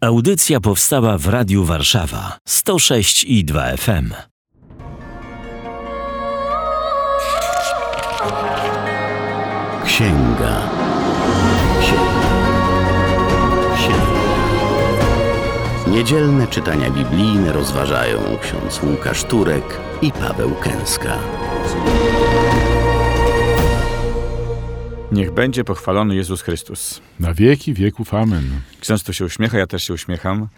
Audycja powstała w Radiu Warszawa 106,2 FM. Księga. Niedzielne czytania biblijne rozważają ksiądz Łukasz Turek i Paweł Kęska. Niech będzie pochwalony Jezus Chrystus. Na wieki wieków. Amen. Ksiądz tu się uśmiecha, ja też się uśmiecham.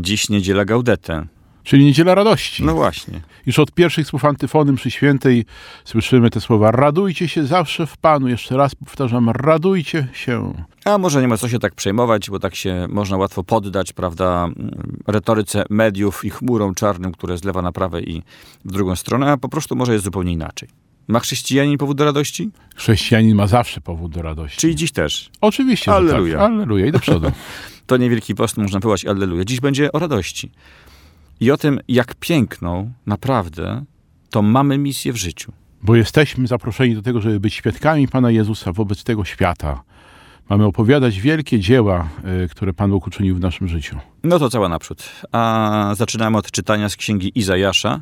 Dziś niedziela Gaudete. Czyli niedziela radości. No właśnie. Już od pierwszych słów antyfony mszy świętej słyszymy te słowa: radujcie się zawsze w Panu. Jeszcze raz powtarzam, radujcie się. A może nie ma co się tak przejmować, bo tak się można łatwo poddać, prawda, retoryce mediów i chmurom czarnym, które z lewa na prawe i w drugą stronę, a po prostu może jest zupełnie inaczej. Ma chrześcijanin powód do radości? Chrześcijanin ma zawsze powód do radości. Czyli dziś też? Oczywiście. Alleluja. Tak. Alleluja i do przodu. To niewielki post można pyłać, alleluja. Dziś będzie o radości. I o tym, jak piękną naprawdę to mamy misję w życiu. Bo jesteśmy zaproszeni do tego, żeby być świadkami Pana Jezusa wobec tego świata. Mamy opowiadać wielkie dzieła, które Pan Bóg uczynił w naszym życiu. No to cała naprzód. A zaczynamy od czytania z Księgi Izajasza,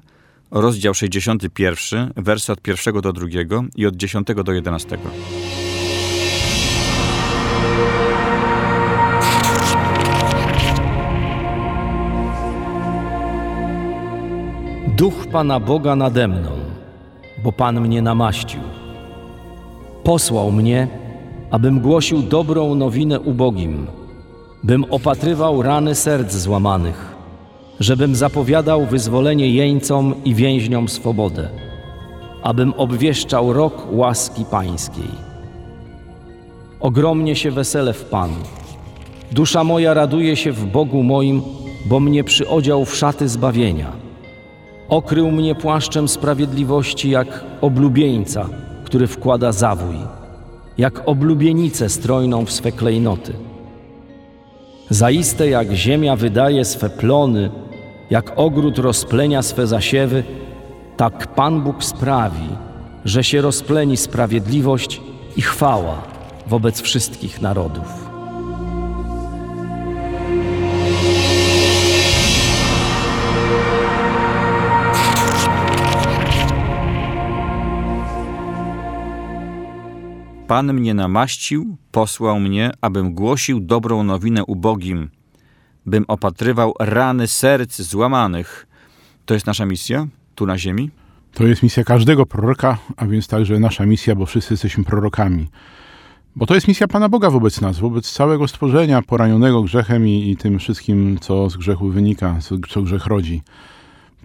rozdział 61, werset od 1 do 2 i od 10 do 11. Duch Pana Boga nade mną, bo Pan mnie namaścił. Posłał mnie, abym głosił dobrą nowinę ubogim, bym opatrywał rany serc złamanych, żebym zapowiadał wyzwolenie jeńcom i więźniom swobodę, abym obwieszczał rok łaski Pańskiej. Ogromnie się weselę w Panu. Dusza moja raduje się w Bogu moim, bo mnie przyodział w szaty zbawienia. Okrył mnie płaszczem sprawiedliwości jak oblubieńca, który wkłada zawój, jak oblubienicę strojną w swe klejnoty. Zaiste jak ziemia wydaje swe plony, jak ogród rozplenia swe zasiewy, tak Pan Bóg sprawi, że się rozpleni sprawiedliwość i chwała wobec wszystkich narodów. Pan mnie namaścił, posłał mnie, abym głosił dobrą nowinę ubogim, bym opatrywał rany serc złamanych. To jest nasza misja tu na ziemi? To jest misja każdego proroka, a więc także nasza misja, bo wszyscy jesteśmy prorokami. Bo to jest misja Pana Boga wobec nas, wobec całego stworzenia poranionego grzechem i tym wszystkim, co z grzechu wynika, co grzech rodzi.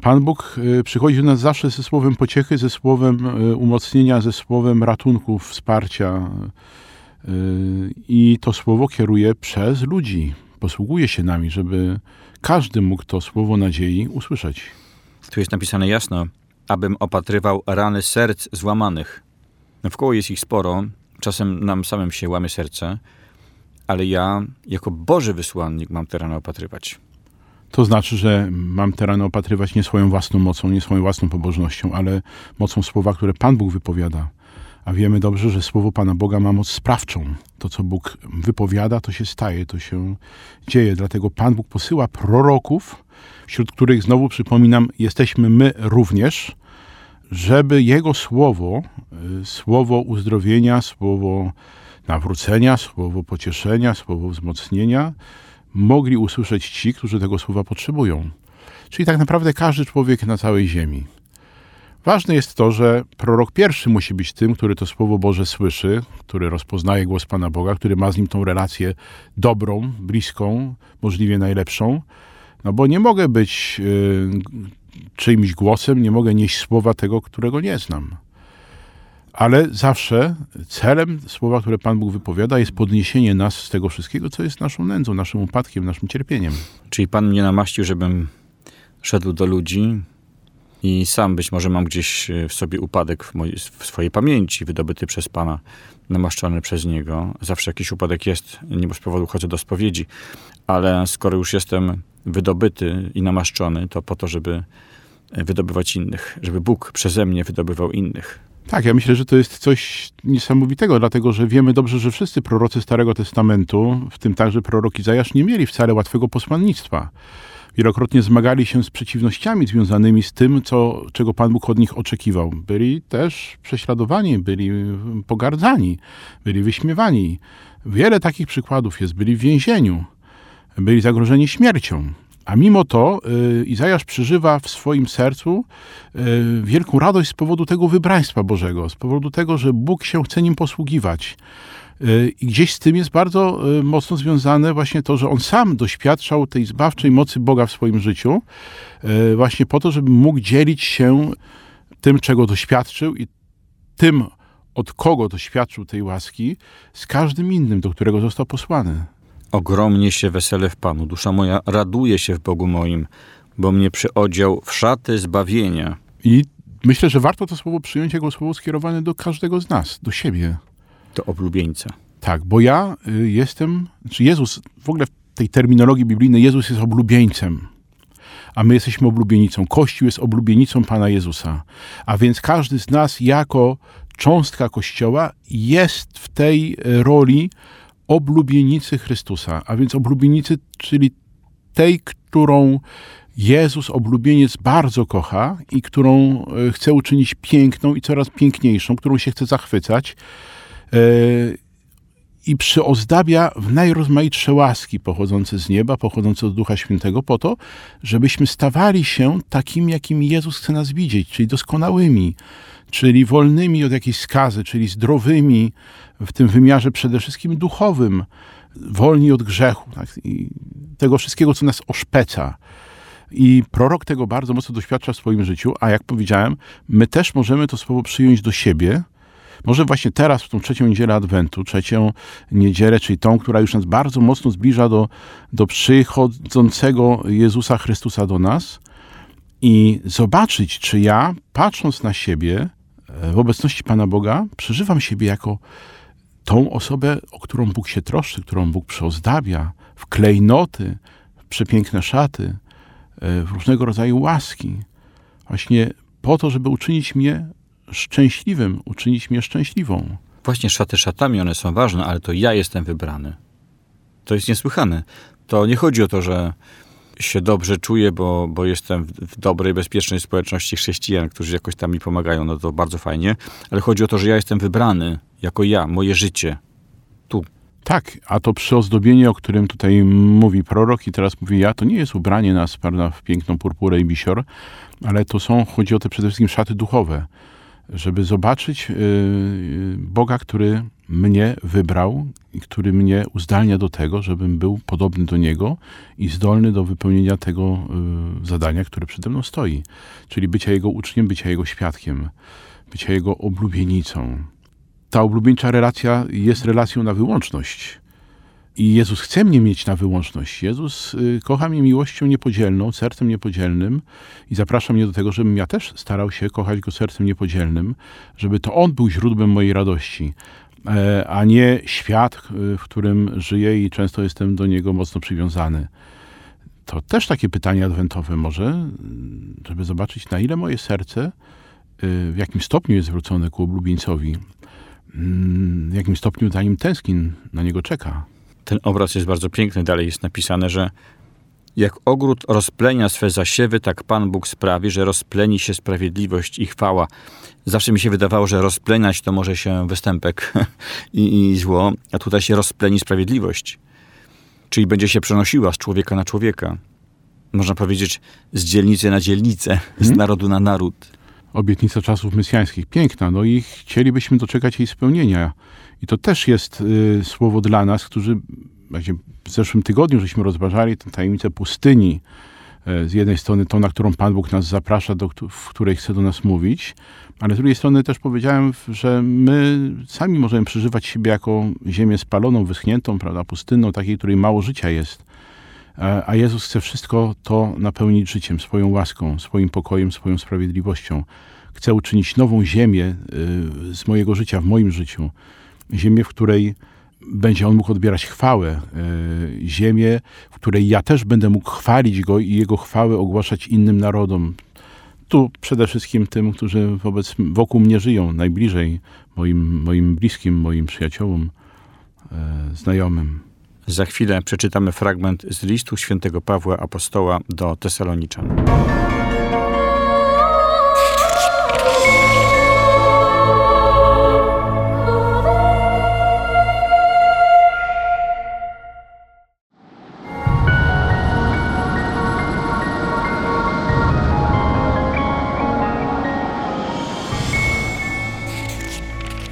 Pan Bóg przychodzi do nas zawsze ze słowem pociechy, ze słowem umocnienia, ze słowem ratunku, wsparcia. I to słowo kieruje przez ludzi. Posługuje się nami, żeby każdy mógł to słowo nadziei usłyszeć. Tu jest napisane jasno, abym opatrywał rany serc złamanych. Wkoło jest ich sporo, czasem nam samym się łamie serce, ale ja jako Boży wysłannik mam te rany opatrywać. To znaczy, że mam te rany opatrywać nie swoją własną mocą, nie swoją własną pobożnością, ale mocą słowa, które Pan Bóg wypowiada. A wiemy dobrze, że słowo Pana Boga ma moc sprawczą. To, co Bóg wypowiada, to się staje, to się dzieje. Dlatego Pan Bóg posyła proroków, wśród których, znowu przypominam, jesteśmy my również, żeby Jego słowo, słowo uzdrowienia, słowo nawrócenia, słowo pocieszenia, słowo wzmocnienia, mogli usłyszeć ci, którzy tego słowa potrzebują. Czyli tak naprawdę każdy człowiek na całej ziemi. Ważne jest to, że prorok pierwszy musi być tym, który to Słowo Boże słyszy, który rozpoznaje głos Pana Boga, który ma z Nim tą relację dobrą, bliską, możliwie najlepszą. No bo nie mogę być czyimś głosem, nie mogę nieść słowa tego, którego nie znam. Ale zawsze celem słowa, które Pan Bóg wypowiada, jest podniesienie nas z tego wszystkiego, co jest naszą nędzą, naszym upadkiem, naszym cierpieniem. Czyli Pan mnie namaścił, żebym szedł do ludzi i sam być może mam gdzieś w sobie upadek w swojej pamięci, wydobyty przez Pana, namaszczony przez Niego. Zawsze jakiś upadek jest, nie bez powodu chodzę do spowiedzi, ale skoro już jestem wydobyty i namaszczony, to po to, żeby wydobywać innych, żeby Bóg przeze mnie wydobywał innych. Tak, ja myślę, że to jest coś niesamowitego, dlatego że wiemy dobrze, że wszyscy prorocy Starego Testamentu, w tym także prorok Izajasz, nie mieli wcale łatwego posłannictwa. Wielokrotnie zmagali się z przeciwnościami związanymi z tym, czego Pan Bóg od nich oczekiwał. Byli też prześladowani, byli pogardzani, byli wyśmiewani. Wiele takich przykładów jest. Byli w więzieniu, byli zagrożeni śmiercią. A mimo to Izajasz przeżywa w swoim sercu wielką radość z powodu tego wybraństwa Bożego, z powodu tego, że Bóg się chce nim posługiwać. I gdzieś z tym jest bardzo mocno związane właśnie to, że on sam doświadczał tej zbawczej mocy Boga w swoim życiu, właśnie po to, żeby mógł dzielić się tym, czego doświadczył i tym, od kogo doświadczył tej łaski, z każdym innym, do którego został posłany. Ogromnie się weselę w Panu, dusza moja raduje się w Bogu moim, bo mnie przyodział w szaty zbawienia. I myślę, że warto to słowo przyjąć jako słowo skierowane do każdego z nas, do siebie. Do oblubieńca. Tak, bo ja jestem, czy Jezus, w ogóle w tej terminologii biblijnej Jezus jest oblubieńcem, a my jesteśmy oblubienicą. Kościół jest oblubienicą Pana Jezusa. A więc każdy z nas jako cząstka Kościoła jest w tej roli oblubienicy Chrystusa, a więc oblubienicy, czyli tej, którą Jezus, oblubieniec, bardzo kocha i którą chce uczynić piękną i coraz piękniejszą, którą się chce zachwycać i przyozdabia w najrozmaitsze łaski pochodzące z nieba, pochodzące od Ducha Świętego po to, żebyśmy stawali się takimi, jakimi Jezus chce nas widzieć, czyli doskonałymi, czyli wolnymi od jakiejś skazy, czyli zdrowymi w tym wymiarze przede wszystkim duchowym, wolni od grzechu, tak? I tego wszystkiego, co nas oszpeca. I prorok tego bardzo mocno doświadcza w swoim życiu, a jak powiedziałem, my też możemy to słowo przyjąć do siebie. Może właśnie teraz, w tą trzecią niedzielę Adwentu, trzecią niedzielę, czyli tą, która już nas bardzo mocno zbliża do przychodzącego Jezusa Chrystusa do nas i zobaczyć, czy ja, patrząc na siebie w obecności Pana Boga, przeżywam siebie jako tą osobę, o którą Bóg się troszczy, którą Bóg przyozdabia w klejnoty, w przepiękne szaty, w różnego rodzaju łaski. Właśnie po to, żeby uczynić mnie szczęśliwym, uczynić mnie szczęśliwą. Właśnie szaty szatami, one są ważne, ale to ja jestem wybrany. To jest niesłychane. To nie chodzi o to, że się dobrze czuję, bo jestem w dobrej, bezpiecznej społeczności chrześcijan, którzy jakoś tam mi pomagają, no to bardzo fajnie, ale chodzi o to, że ja jestem wybrany, jako ja, moje życie, tu. Tak, a to przyozdobienie, o którym tutaj mówi prorok i teraz mówi ja, to nie jest ubranie nas, prawda, w piękną purpurę i bisior, ale to chodzi o te przede wszystkim szaty duchowe, żeby zobaczyć Boga, który mnie wybrał i który mnie uzdalnia do tego, żebym był podobny do Niego i zdolny do wypełnienia tego zadania, które przede mną stoi. Czyli bycia Jego uczniem, bycia Jego świadkiem, bycia Jego oblubienicą. Ta oblubieńcza relacja jest relacją na wyłączność. I Jezus chce mnie mieć na wyłączność. Jezus kocha mnie miłością niepodzielną, sercem niepodzielnym i zaprasza mnie do tego, żebym ja też starał się kochać Go sercem niepodzielnym, żeby to On był źródłem mojej radości, a nie świat, w którym żyję i często jestem do niego mocno przywiązany. To też takie pytanie adwentowe może, żeby zobaczyć, na ile moje serce, w jakim stopniu jest zwrócone ku oblubieńcowi, w jakim stopniu za nim tęskni, na niego czeka. Ten obraz jest bardzo piękny. Dalej jest napisane, że jak ogród rozplenia swe zasiewy, tak Pan Bóg sprawi, że rozpleni się sprawiedliwość i chwała. Zawsze mi się wydawało, że rozpleniać to może się występek i zło, a tutaj się rozpleni sprawiedliwość. Czyli będzie się przenosiła z człowieka na człowieka. Można powiedzieć z dzielnicy na dzielnicę, z narodu na naród. Obietnica czasów mesjańskich. Piękna. No i chcielibyśmy doczekać jej spełnienia. I to też jest słowo dla nas, którzy w zeszłym tygodniu żeśmy rozważali tę tajemnicę pustyni. Z jednej strony tą, na którą Pan Bóg nas zaprasza, w której chce do nas mówić, ale z drugiej strony też powiedziałem, że my sami możemy przeżywać siebie jako ziemię spaloną, wyschniętą, prawda, pustynną, takiej, której mało życia jest. A Jezus chce wszystko to napełnić życiem, swoją łaską, swoim pokojem, swoją sprawiedliwością. Chce uczynić nową ziemię z mojego życia, w moim życiu. Ziemię, w której będzie On mógł odbierać chwałę. Ziemię, w której ja też będę mógł chwalić Go i Jego chwałę ogłaszać innym narodom. Tu przede wszystkim tym, którzy wokół mnie żyją, najbliżej, moim bliskim, moim przyjaciołom, znajomym. Za chwilę przeczytamy fragment z listu świętego Pawła Apostoła do Tesaloniczan.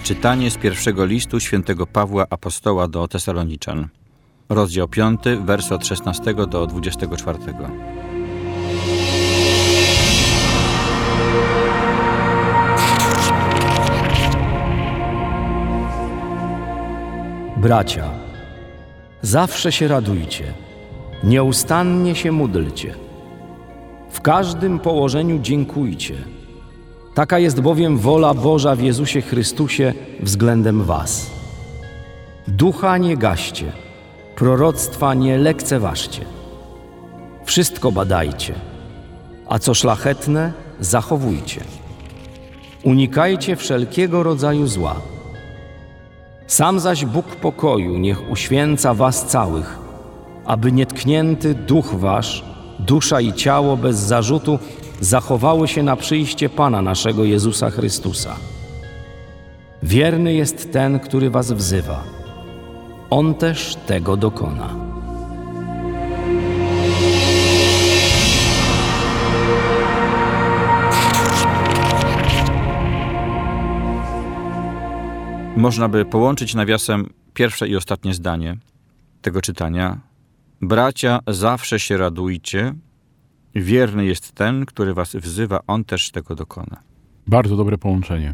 Czytanie z pierwszego listu świętego Pawła Apostoła do Tesaloniczan. Rozdział 5, wersy od 16 do 24. Bracia, zawsze się radujcie, nieustannie się módlcie, w każdym położeniu dziękujcie. Taka jest bowiem wola Boża w Jezusie Chrystusie względem was. Ducha nie gaście, proroctwa nie lekceważcie. Wszystko badajcie, a co szlachetne zachowujcie. Unikajcie wszelkiego rodzaju zła. Sam zaś Bóg pokoju niech uświęca was całych, aby nietknięty duch wasz, dusza i ciało bez zarzutu zachowały się na przyjście Pana naszego Jezusa Chrystusa. Wierny jest ten, który was wzywa. On też tego dokona. Można by połączyć nawiasem pierwsze i ostatnie zdanie tego czytania. Bracia, zawsze się radujcie. Wierny jest ten, który was wzywa, on też tego dokona. Bardzo dobre połączenie.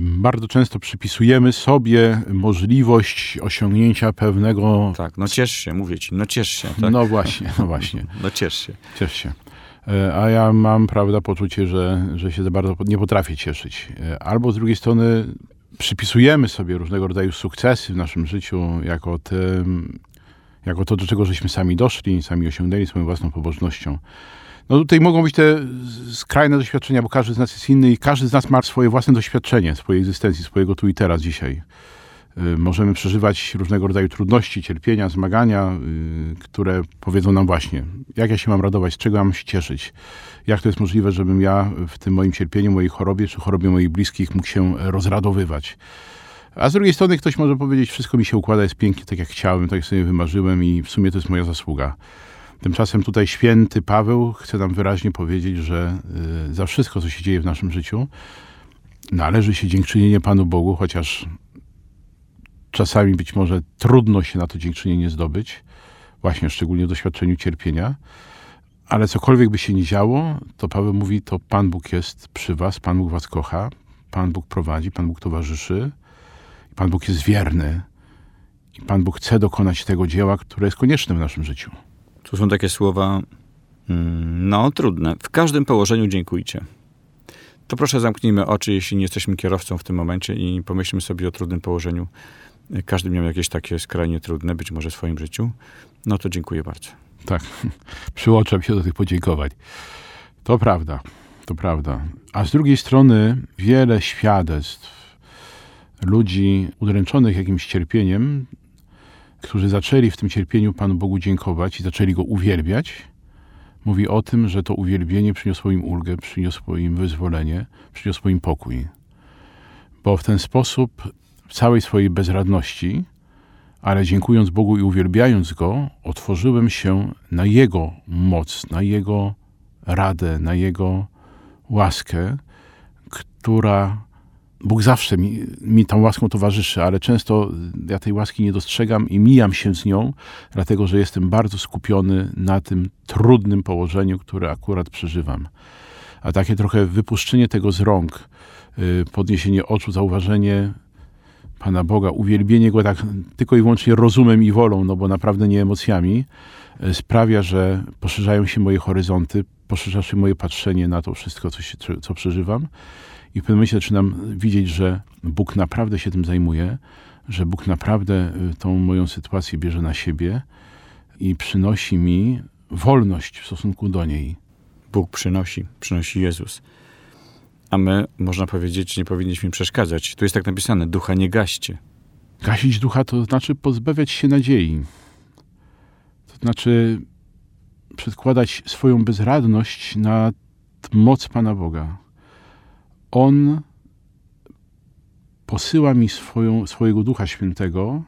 Bardzo często przypisujemy sobie możliwość osiągnięcia pewnego... Tak, no ciesz się, mówię ci, no ciesz się. Tak? No właśnie. No ciesz się. Ciesz się. A ja mam, prawda, poczucie, że się za bardzo nie potrafię cieszyć. Albo z drugiej strony przypisujemy sobie różnego rodzaju sukcesy w naszym życiu jako to, do czego żeśmy sami doszli, sami osiągnęli swoją własną pobożnością. No tutaj mogą być te skrajne doświadczenia, bo każdy z nas jest inny i każdy z nas ma swoje własne doświadczenie swojej egzystencji, swojego tu i teraz, dzisiaj. Możemy przeżywać różnego rodzaju trudności, cierpienia, zmagania, które powiedzą nam właśnie, jak ja się mam radować, z czego mam się cieszyć, jak to jest możliwe, żebym ja w tym moim cierpieniu, mojej chorobie czy chorobie moich bliskich mógł się rozradowywać. A z drugiej strony ktoś może powiedzieć, wszystko mi się układa, jest pięknie, tak jak chciałem, tak jak sobie wymarzyłem i w sumie to jest moja zasługa. Tymczasem tutaj święty Paweł chce nam wyraźnie powiedzieć, że za wszystko, co się dzieje w naszym życiu, należy się dziękczynienie Panu Bogu, chociaż czasami być może trudno się na to dziękczynienie zdobyć, właśnie szczególnie w doświadczeniu cierpienia, ale cokolwiek by się nie działo, to Paweł mówi, to Pan Bóg jest przy was, Pan Bóg was kocha, Pan Bóg prowadzi, Pan Bóg towarzyszy, Pan Bóg jest wierny i Pan Bóg chce dokonać tego dzieła, które jest konieczne w naszym życiu. Tu są takie słowa, no trudne. W każdym położeniu dziękujcie. To proszę zamknijmy oczy, jeśli nie jesteśmy kierowcą w tym momencie i pomyślmy sobie o trudnym położeniu. Każdy miał jakieś takie skrajnie trudne, być może w swoim życiu. No to dziękuję bardzo. Tak, przyłączam się do tych podziękowań. To prawda. A z drugiej strony wiele świadectw ludzi udręczonych jakimś cierpieniem, którzy zaczęli w tym cierpieniu Panu Bogu dziękować i zaczęli Go uwielbiać, mówi o tym, że to uwielbienie przyniosło im ulgę, przyniosło im wyzwolenie, przyniosło im pokój. Bo w ten sposób w całej swojej bezradności, ale dziękując Bogu i uwielbiając Go, otworzyłem się na Jego moc, na Jego radę, na Jego łaskę, która... Bóg zawsze mi tą łaską towarzyszy, ale często ja tej łaski nie dostrzegam i mijam się z nią, dlatego że jestem bardzo skupiony na tym trudnym położeniu, które akurat przeżywam. A takie trochę wypuszczenie tego z rąk, podniesienie oczu, zauważenie Pana Boga, uwielbienie Go tak tylko i wyłącznie rozumem i wolą, no bo naprawdę nie emocjami, sprawia, że poszerzają się moje horyzonty, poszerza się moje patrzenie na to wszystko, co przeżywam. I w pewnym momencie zaczynam widzieć, że Bóg naprawdę się tym zajmuje, że Bóg naprawdę tą moją sytuację bierze na siebie i przynosi mi wolność w stosunku do niej. Bóg przynosi Jezus. A my, można powiedzieć, nie powinniśmy przeszkadzać. Tu jest tak napisane, ducha nie gaście. Gasić ducha to znaczy pozbawiać się nadziei. To znaczy przedkładać swoją bezradność nad moc Pana Boga. On posyła mi swojego Ducha Świętego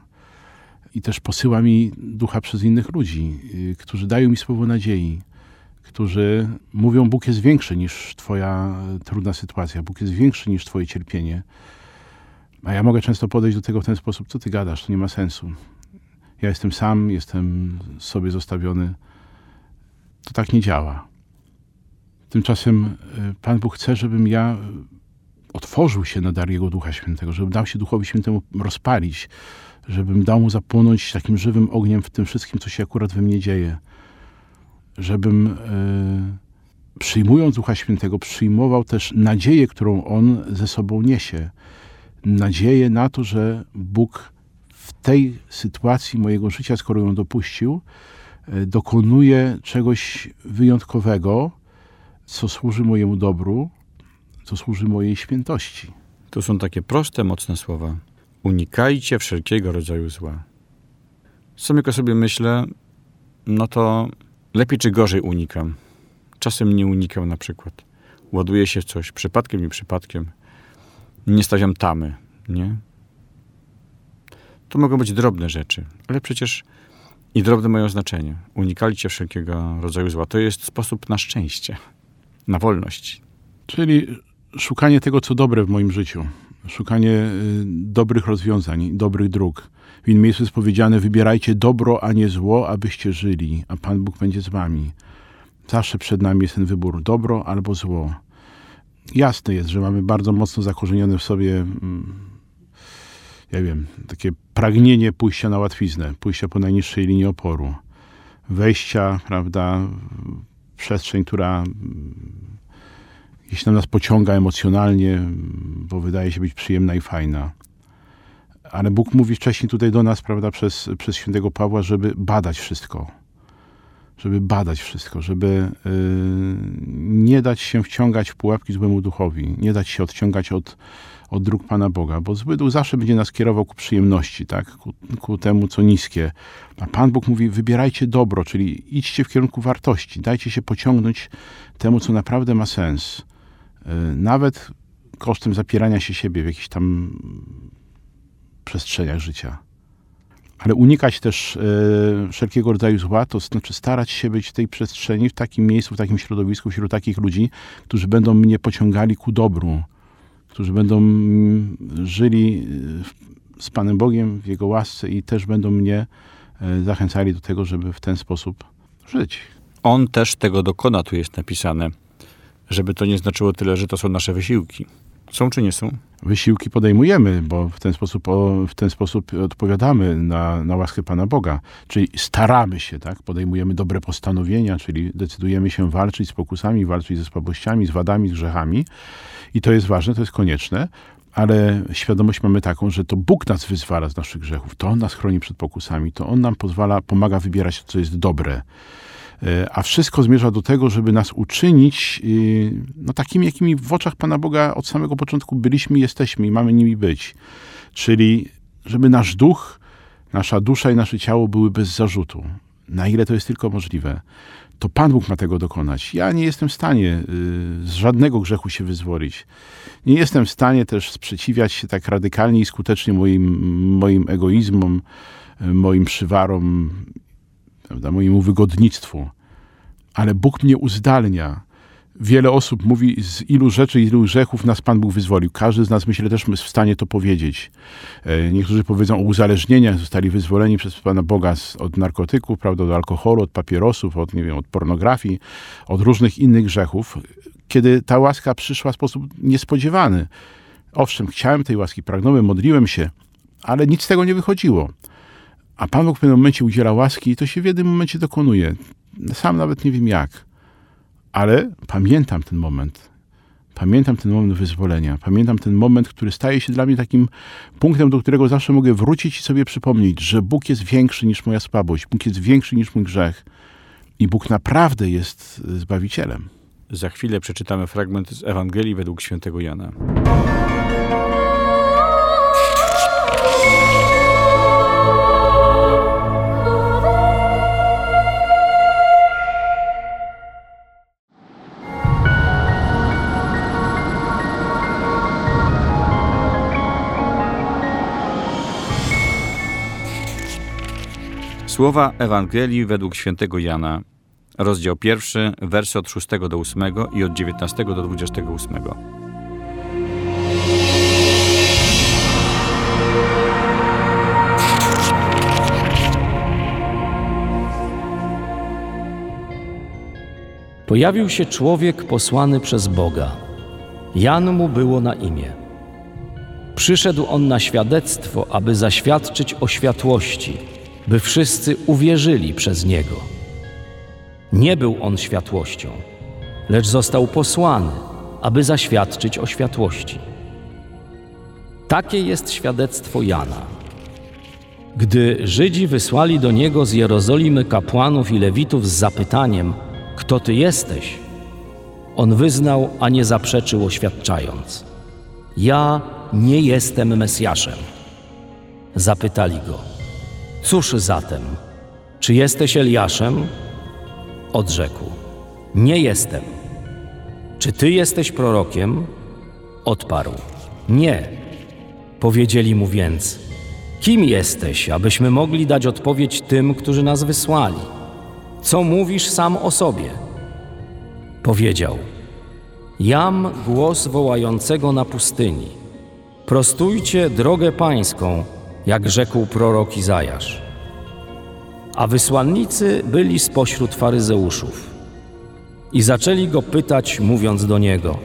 i też posyła mi ducha przez innych ludzi, którzy dają mi słowo nadziei, którzy mówią, Bóg jest większy niż twoja trudna sytuacja, Bóg jest większy niż twoje cierpienie. A ja mogę często podejść do tego w ten sposób, co ty gadasz, to nie ma sensu. Ja jestem sam, jestem sobie zostawiony. To tak nie działa. Tymczasem Pan Bóg chce, żebym ja otworzył się na dar Jego Ducha Świętego, żebym dał się Duchowi Świętemu rozpalić, żebym dał Mu zapłonąć takim żywym ogniem w tym wszystkim, co się akurat we mnie dzieje. Żebym przyjmując Ducha Świętego, przyjmował też nadzieję, którą On ze sobą niesie. Nadzieję na to, że Bóg w tej sytuacji mojego życia, skoro ją dopuścił, dokonuje czegoś wyjątkowego, co służy mojemu dobru, co służy mojej świętości. To są takie proste, mocne słowa. Unikajcie wszelkiego rodzaju zła. Sam jako sobie myślę, no to lepiej czy gorzej unikam. Czasem nie unikam na przykład. Ładuję się w coś przypadkiem i przypadkiem. Nie stawiam tamy, nie? To mogą być drobne rzeczy, ale przecież i drobne mają znaczenie. Unikajcie wszelkiego rodzaju zła. To jest sposób na szczęście, na wolność. Czyli szukanie tego, co dobre w moim życiu. Szukanie dobrych rozwiązań, dobrych dróg. W innym miejscu jest powiedziane, wybierajcie dobro, a nie zło, abyście żyli, a Pan Bóg będzie z wami. Zawsze przed nami jest ten wybór, dobro albo zło. Jasne jest, że mamy bardzo mocno zakorzenione w sobie, ja wiem, takie pragnienie pójścia na łatwiznę, pójścia po najniższej linii oporu, wejścia, prawda, w przestrzeń, która gdzieś tam nas pociąga emocjonalnie, bo wydaje się być przyjemna i fajna. Ale Bóg mówi wcześniej tutaj do nas, prawda, przez świętego Pawła, żeby badać wszystko. Żeby nie dać się wciągać w pułapki złemu duchowi, nie dać się odciągać od dróg Pana Boga, bo zły duch zawsze będzie nas kierował ku przyjemności, tak? Ku temu, co niskie. A Pan Bóg mówi, wybierajcie dobro, czyli idźcie w kierunku wartości, dajcie się pociągnąć temu, co naprawdę ma sens. Nawet kosztem zapierania się siebie w jakichś tam przestrzeniach życia. Ale unikać też wszelkiego rodzaju zła, to znaczy starać się być w tej przestrzeni, w takim miejscu, w takim środowisku, wśród takich ludzi, którzy będą mnie pociągali ku dobru, którzy będą żyli z Panem Bogiem w Jego łasce i też będą mnie zachęcali do tego, żeby w ten sposób żyć. On też tego dokona, tu jest napisane, żeby to nie znaczyło tyle, że to są nasze wysiłki. Są czy nie są? Wysiłki podejmujemy, bo w ten sposób odpowiadamy na łaskę Pana Boga. Czyli staramy się, tak? Podejmujemy dobre postanowienia, czyli decydujemy się walczyć z pokusami, walczyć ze słabościami, z wadami, z grzechami. I to jest ważne, to jest konieczne, ale świadomość mamy taką, że to Bóg nas wyzwala z naszych grzechów, to On nas chroni przed pokusami, to On nam pomaga wybierać, co jest dobre. A wszystko zmierza do tego, żeby nas uczynić takimi, jakimi w oczach Pana Boga od samego początku byliśmy, jesteśmy i mamy nimi być. Czyli żeby nasz duch, nasza dusza i nasze ciało były bez zarzutu. Na ile to jest tylko możliwe. To Pan Bóg ma tego dokonać. Ja nie jestem w stanie z żadnego grzechu się wyzwolić. Nie jestem w stanie też sprzeciwiać się tak radykalnie i skutecznie moim egoizmom, moim przywarom, mojemu wygodnictwu. Ale Bóg mnie uzdalnia. Wiele osób mówi, z ilu rzeczy, ilu grzechów nas Pan Bóg wyzwolił. Każdy z nas, myślę, też jest w stanie to powiedzieć. Niektórzy powiedzą o uzależnieniach, zostali wyzwoleni przez Pana Boga od narkotyków, prawda, od alkoholu, od papierosów, od pornografii, od różnych innych grzechów, kiedy ta łaska przyszła w sposób niespodziewany. Owszem, chciałem tej łaski, pragnąłem, modliłem się, ale nic z tego nie wychodziło. A Pan Bóg w pewnym momencie udziela łaski i to się w jednym momencie dokonuje. Sam nawet nie wiem jak. Ale pamiętam ten moment. Pamiętam ten moment wyzwolenia. Pamiętam ten moment, który staje się dla mnie takim punktem, do którego zawsze mogę wrócić i sobie przypomnieć, że Bóg jest większy niż moja słabość. Bóg jest większy niż mój grzech. I Bóg naprawdę jest Zbawicielem. Za chwilę przeczytamy fragment z Ewangelii według świętego Jana. Słowa Ewangelii według świętego Jana, rozdział 1, wersy od 6 do 8 i od 19 do 28. Pojawił się człowiek posłany przez Boga. Jan mu było na imię. Przyszedł on na świadectwo, aby zaświadczyć o światłości, by wszyscy uwierzyli przez Niego. Nie był On światłością, lecz został posłany, aby zaświadczyć o światłości. Takie jest świadectwo Jana. Gdy Żydzi wysłali do Niego z Jerozolimy kapłanów i lewitów z zapytaniem, kto Ty jesteś? On wyznał, a nie zaprzeczył, oświadczając: ja nie jestem Mesjaszem. Zapytali Go: cóż zatem? Czy jesteś Eliaszem? Odrzekł: nie jestem. Czy ty jesteś prorokiem? Odparł: nie. Powiedzieli mu więc: kim jesteś, abyśmy mogli dać odpowiedź tym, którzy nas wysłali? Co mówisz sam o sobie? Powiedział: jam głos wołającego na pustyni: prostujcie drogę pańską, jak rzekł prorok Izajasz. A wysłannicy byli spośród faryzeuszów i zaczęli go pytać, mówiąc do niego: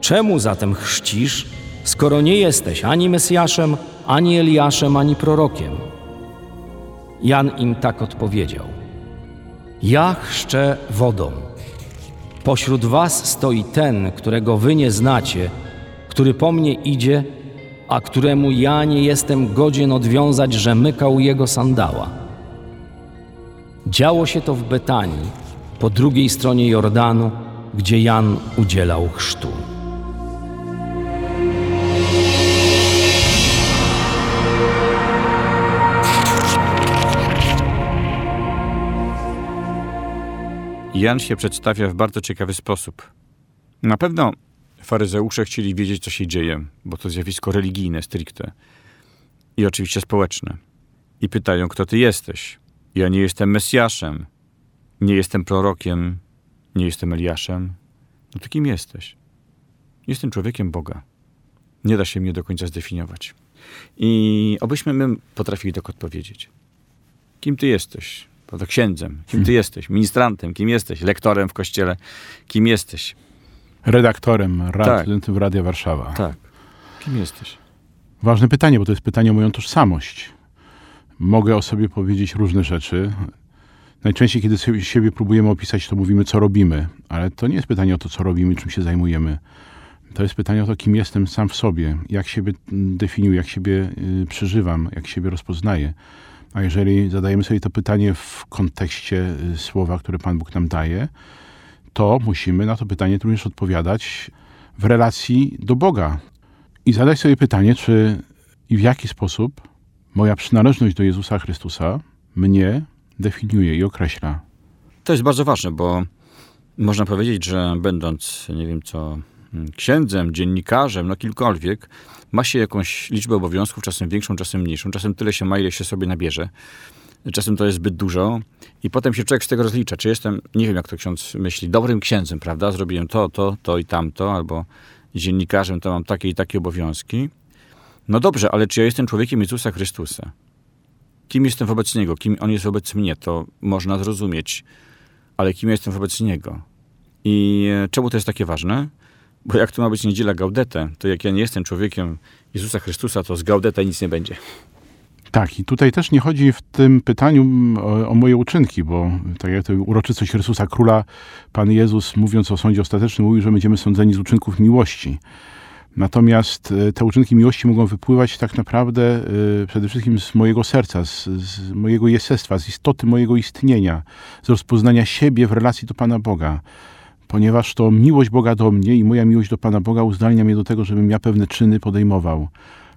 czemu zatem chrzcisz, skoro nie jesteś ani Mesjaszem, ani Eliaszem, ani prorokiem? Jan im tak odpowiedział: ja chrzczę wodą. Pośród was stoi ten, którego wy nie znacie, który po mnie idzie, a któremu ja nie jestem godzien odwiązać rzemykał jego sandała. Działo się to w Betanii, po drugiej stronie Jordanu, gdzie Jan udzielał chrztu. Jan się przedstawia w bardzo ciekawy sposób. Na pewno faryzeusze chcieli wiedzieć, co się dzieje, bo to zjawisko religijne stricte i oczywiście społeczne. I pytają: kto ty jesteś? Ja nie jestem Mesjaszem, nie jestem prorokiem, nie jestem Eliaszem. No to kim jesteś? Jestem człowiekiem Boga. Nie da się mnie do końca zdefiniować. I obyśmy my potrafili tak odpowiedzieć. Kim ty jesteś? Prawda? Księdzem. Kim ty jesteś? Ministrantem. Kim jesteś? Lektorem w kościele. Kim jesteś? Redaktorem w Radiu Warszawa. Tak. Kim jesteś? Ważne pytanie, bo to jest pytanie o moją tożsamość. Mogę o sobie powiedzieć różne rzeczy. Najczęściej, kiedy siebie próbujemy opisać, to mówimy, co robimy. Ale to nie jest pytanie o to, co robimy, czym się zajmujemy. To jest pytanie o to, kim jestem sam w sobie. Jak siebie definiuję, jak siebie przeżywam, jak siebie rozpoznaję. A jeżeli zadajemy sobie to pytanie w kontekście słowa, które Pan Bóg nam daje, to musimy na to pytanie również odpowiadać w relacji do Boga. I zadać sobie pytanie, czy i w jaki sposób moja przynależność do Jezusa Chrystusa mnie definiuje i określa. To jest bardzo ważne, bo można powiedzieć, że będąc, księdzem, dziennikarzem, kilkolwiek, ma się jakąś liczbę obowiązków, czasem większą, czasem mniejszą, czasem tyle się ma, ile się sobie nabierze. Czasem to jest zbyt dużo i potem się człowiek z tego rozlicza. Czy jestem, nie wiem jak to ksiądz myśli, dobrym księdzem, prawda? Zrobiłem to i tamto, albo dziennikarzem, to mam takie i takie obowiązki. No dobrze, ale czy ja jestem człowiekiem Jezusa Chrystusa? Kim jestem wobec Niego? Kim On jest wobec mnie? To można zrozumieć. Ale kim ja jestem wobec Niego? I czemu to jest takie ważne? Bo jak to ma być niedziela Gaudete, to jak ja nie jestem człowiekiem Jezusa Chrystusa, to z Gaudete nic nie będzie. Tak, i tutaj też nie chodzi w tym pytaniu o moje uczynki, bo tak jak to uroczystość Chrystusa Króla, Pan Jezus, mówiąc o sądzie ostatecznym, mówił, że będziemy sądzeni z uczynków miłości. Natomiast te uczynki miłości mogą wypływać tak naprawdę przede wszystkim z mojego serca, z mojego jestestwa, z istoty mojego istnienia, z rozpoznania siebie w relacji do Pana Boga. ponieważ to miłość Boga do mnie i moja miłość do Pana Boga uzdalnia mnie do tego, żebym ja pewne czyny podejmował.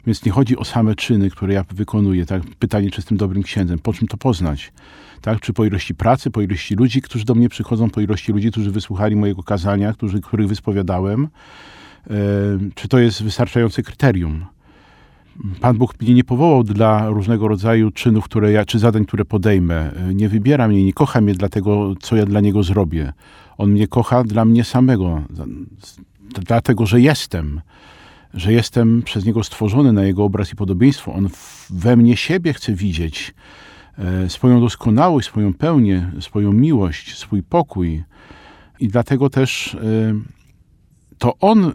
Więc nie chodzi o same czyny, które ja wykonuję. Tak? Pytanie, czy jestem dobrym księdzem. Po czym to poznać? Tak? Czy po ilości pracy, po ilości ludzi, którzy do mnie przychodzą, po ilości ludzi, którzy wysłuchali mojego kazania, których wyspowiadałem? Czy to jest wystarczające kryterium? Pan Bóg mnie nie powołał dla różnego rodzaju czynów, czy zadań, które podejmę. Nie wybiera mnie, nie kocha mnie dla tego, co ja dla Niego zrobię. On mnie kocha dla mnie samego, dlatego, że jestem przez Niego stworzony na Jego obraz i podobieństwo. On we mnie siebie chce widzieć, swoją doskonałość, swoją pełnię, swoją miłość, swój pokój. I dlatego też to On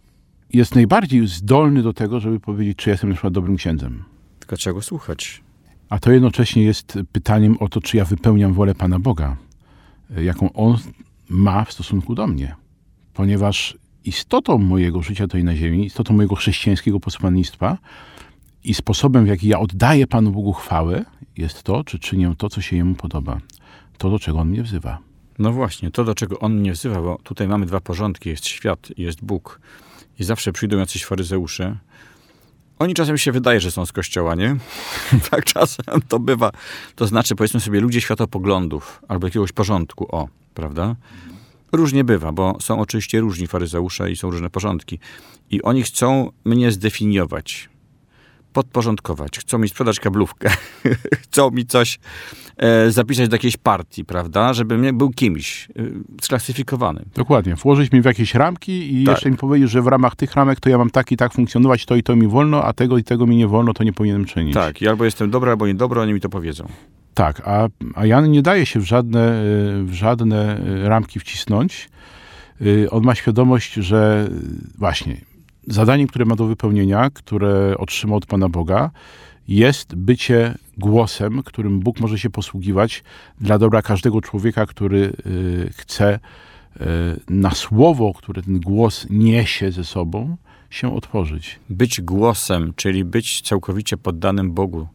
jest najbardziej zdolny do tego, żeby powiedzieć, czy jestem na przykład dobrym księdzem. Tylko trzeba Go słuchać. A to jednocześnie jest pytaniem o to, czy ja wypełniam wolę Pana Boga, jaką On ma w stosunku do mnie. Ponieważ istotą mojego życia tutaj na ziemi, istotą mojego chrześcijańskiego posłannictwa i sposobem, w jaki ja oddaję Panu Bogu chwałę, jest to, czy czynię to, co się Jemu podoba. To, do czego On mnie wzywa. No właśnie, to, do czego On mnie wzywa, bo tutaj mamy dwa porządki. Jest świat i jest Bóg. I zawsze przyjdą jacyś faryzeusze. Oni czasem się wydaje, że są z Kościoła, nie? Tak czasem to bywa. To znaczy, powiedzmy sobie, ludzie światopoglądów albo jakiegoś porządku, prawda? Różnie bywa, bo są oczywiście różni faryzeusze i są różne porządki. I oni chcą mnie zdefiniować, podporządkować. Chcą mi sprzedać kablówkę. Chcą mi coś zapisać do jakiejś partii, prawda? Żebym był kimś sklasyfikowany. Dokładnie. Włożyć mnie w jakieś ramki i jeszcze mi powiedzieć, że w ramach tych ramek to ja mam tak i tak funkcjonować, to i to mi wolno, a tego i tego mi nie wolno, to nie powinienem czynić. Tak. I albo jestem dobry, albo niedobry, oni mi to powiedzą. Tak. A Jan nie daje się w żadne ramki wcisnąć. On ma świadomość, że właśnie zadaniem, które ma do wypełnienia, które otrzymał od Pana Boga, jest bycie głosem, którym Bóg może się posługiwać dla dobra każdego człowieka, który chce na słowo, które ten głos niesie ze sobą, się otworzyć. Być głosem, czyli być całkowicie poddanym Bogu.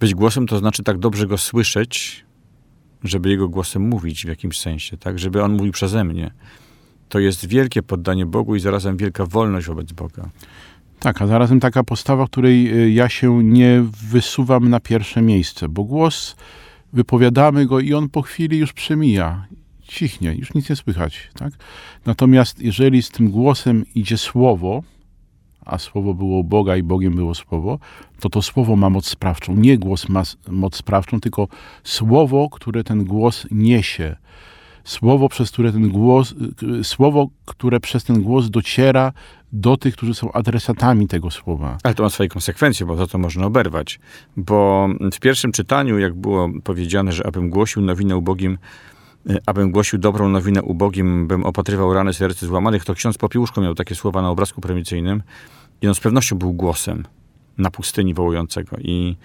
Być głosem to znaczy tak dobrze Go słyszeć, żeby Jego głosem mówić w jakimś sensie, tak? Żeby On mówił przeze mnie. To jest wielkie poddanie Bogu i zarazem wielka wolność wobec Boga. Tak, a zarazem taka postawa, której ja się nie wysuwam na pierwsze miejsce, bo głos, wypowiadamy go i on po chwili już przemija, cichnie, już nic nie słychać. Tak? Natomiast jeżeli z tym głosem idzie słowo, a słowo było Boga i Bogiem było słowo, to słowo ma moc sprawczą. Nie głos ma moc sprawczą, tylko słowo, które ten głos niesie. Słowo, które przez ten głos dociera do tych, którzy są adresatami tego słowa. Ale to ma swoje konsekwencje, bo to można oberwać. Bo w pierwszym czytaniu, jak było powiedziane, że abym głosił dobrą nowinę ubogim, bym opatrywał rany serc złamanych, to ksiądz Popiełuszko miał takie słowa na obrazku prymicyjnym i on z pewnością był głosem na pustyni wołującego. I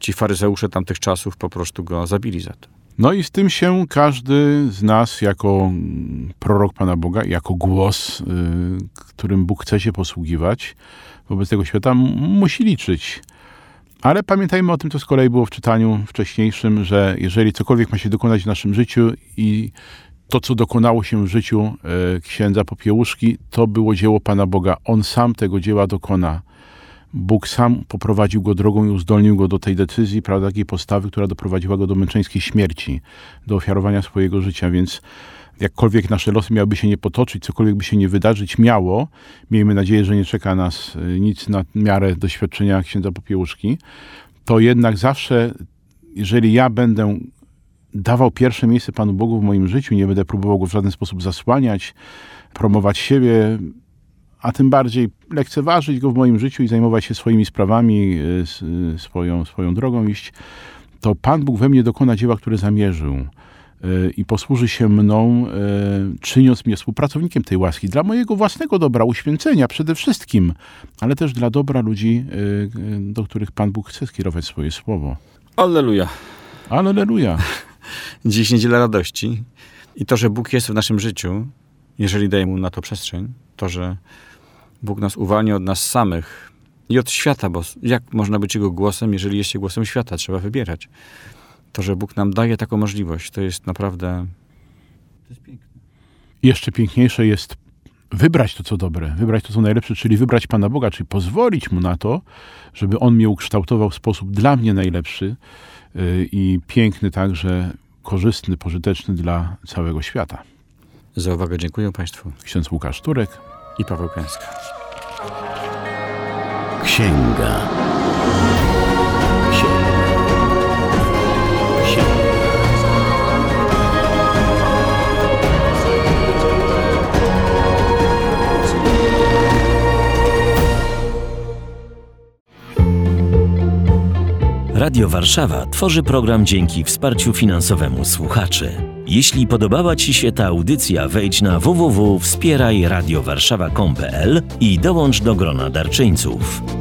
ci faryzeusze tamtych czasów po prostu go zabili za to. No i z tym się każdy z nas jako prorok Pana Boga, jako głos, którym Bóg chce się posługiwać wobec tego świata, musi liczyć. Ale pamiętajmy o tym, co z kolei było w czytaniu wcześniejszym, że jeżeli cokolwiek ma się dokonać w naszym życiu i to, co dokonało się w życiu księdza Popiełuszki, to było dzieło Pana Boga. On sam tego dzieła dokona. Bóg sam poprowadził go drogą i uzdolnił go do tej decyzji, prawda, takiej postawy, która doprowadziła go do męczeńskiej śmierci, do ofiarowania swojego życia, więc jakkolwiek nasze losy miałyby się nie potoczyć, cokolwiek by się nie wydarzyć miało, miejmy nadzieję, że nie czeka nas nic na miarę doświadczenia księdza Popiełuszki, to jednak zawsze, jeżeli ja będę dawał pierwsze miejsce Panu Bogu w moim życiu, nie będę próbował go w żaden sposób zasłaniać, promować siebie, a tym bardziej lekceważyć go w moim życiu i zajmować się swoimi sprawami, swoją drogą iść, to Pan Bóg we mnie dokona dzieła, które zamierzył i posłuży się mną, czyniąc mnie współpracownikiem tej łaski dla mojego własnego dobra, uświęcenia przede wszystkim, ale też dla dobra ludzi, do których Pan Bóg chce skierować swoje słowo. Alleluja! Alleluja! Dziś niedziela radości i to, że Bóg jest w naszym życiu, jeżeli daje Mu na to przestrzeń, to, że Bóg nas uwalnia od nas samych i od świata, bo jak można być Jego głosem, jeżeli jest się głosem świata? Trzeba wybierać. To, że Bóg nam daje taką możliwość, to jest naprawdę... To jest piękne. Jeszcze piękniejsze jest wybrać to, co dobre, wybrać to, co najlepsze, czyli wybrać Pana Boga, czyli pozwolić Mu na to, żeby On mnie ukształtował w sposób dla mnie najlepszy i piękny, także korzystny, pożyteczny dla całego świata. Za uwagę dziękuję Państwu. Ksiądz Łukasz Turek i Paweł Kęska. Księga. Radio Warszawa tworzy program dzięki wsparciu finansowemu słuchaczy. Jeśli podobała Ci się ta audycja, wejdź na www.wspierajradiowarszawa.com.pl i dołącz do grona darczyńców.